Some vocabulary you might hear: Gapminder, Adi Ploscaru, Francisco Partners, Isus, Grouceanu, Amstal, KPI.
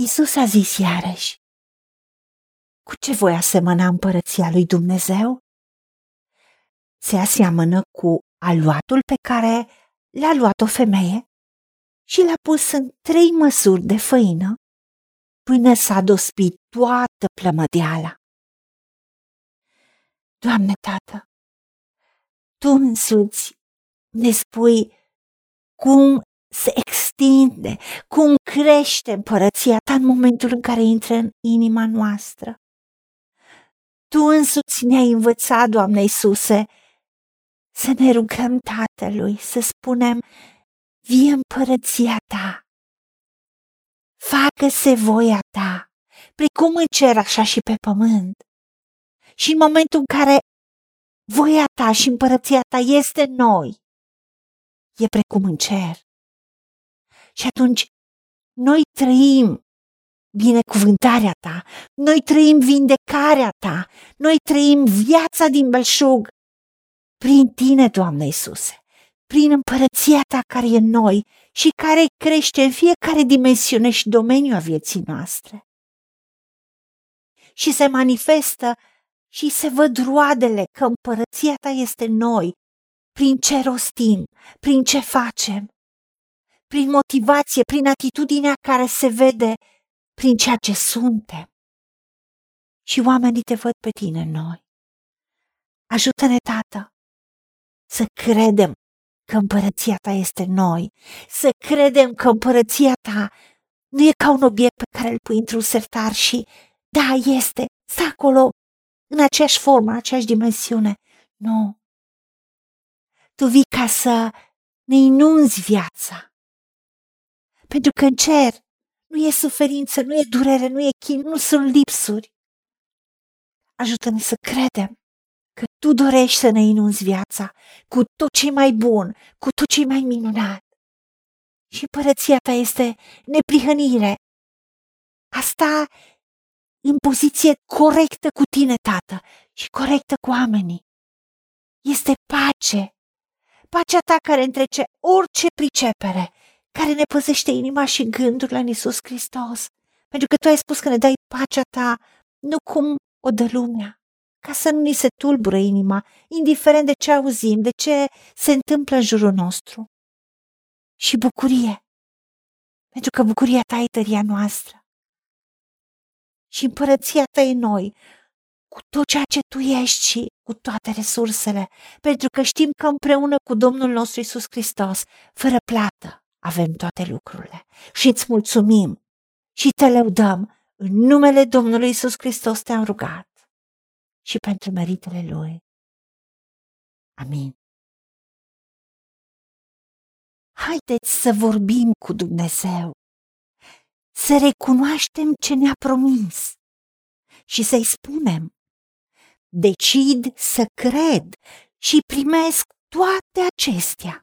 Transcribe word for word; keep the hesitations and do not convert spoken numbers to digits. Isus a zis iarăși: cu ce voi asemăna împărăția lui Dumnezeu? Se aseamănă cu aluatul pe care l-a luat o femeie și l-a pus în trei măsuri de făină până s-a dospit toată plămădeala. Doamne Tată, Tu însuți ne spui cum se extinde, cum crește împărăția Ta în momentul în care intră în inima noastră. Tu însuți ne-ai învățat, Doamne Iisuse, să ne rugăm Tatălui, să spunem: vie împărăția Ta, facă-se voia Ta, precum în cer, așa și pe pământ. Și în momentul în care voia Ta și împărăția Ta este în noi, e precum în cer. Și atunci noi trăim binecuvântarea Ta, noi trăim vindecarea Ta, noi trăim viața din belșug prin Tine, Doamne Iisuse, prin împărăția Ta care e în noi și care crește în fiecare dimensiune și domeniu a vieții noastre. Și se manifestă și se văd roadele că împărăția Ta este în noi, prin ce rostim, prin ce facem, prin motivație, prin atitudinea care se vede, prin ceea ce suntem. Și oamenii Te văd pe Tine în noi. Ajută-ne, Tată, să credem că împărăția Ta este în noi, să credem că împărăția Ta nu e ca un obiect pe care îl pui într-un sertar și, da, este, stă acolo, în aceeași formă, în aceeași dimensiune. Nu. Tu vii ca să ne inunzi viața. Pentru că în cer nu e suferință, nu e durere, nu e chin, nu sunt lipsuri. Ajută-ne să credem că Tu dorești să ne inunzi viața cu tot ce e mai bun, cu tot ce e mai minunat. Și împărăția Ta este neprihănire. Asta în poziție corectă cu Tine, Tată, și corectă cu oamenii. Este pace. Pacea Ta care întrece orice pricepere, care ne păzește inima și gândurile în Iisus Hristos. Pentru că Tu ai spus că ne dai pacea Ta, nu cum o dă lumea, ca să nu ni se tulbură inima, indiferent de ce auzim, de ce se întâmplă în jurul nostru. Și bucurie, pentru că bucuria Ta e tăria noastră. Și împărăția Ta e noi, cu tot ceea ce Tu ești și cu toate resursele, pentru că știm că împreună cu Domnul nostru Iisus Hristos, fără plată, avem toate lucrurile. Și Îți mulțumim și Te lăudăm. În numele Domnului Iisus Hristos Te-am rugat și pentru meritele Lui. Amin. Haideți să vorbim cu Dumnezeu, să recunoaștem ce ne-a promis și să-I spunem: decid să cred și primesc toate acestea.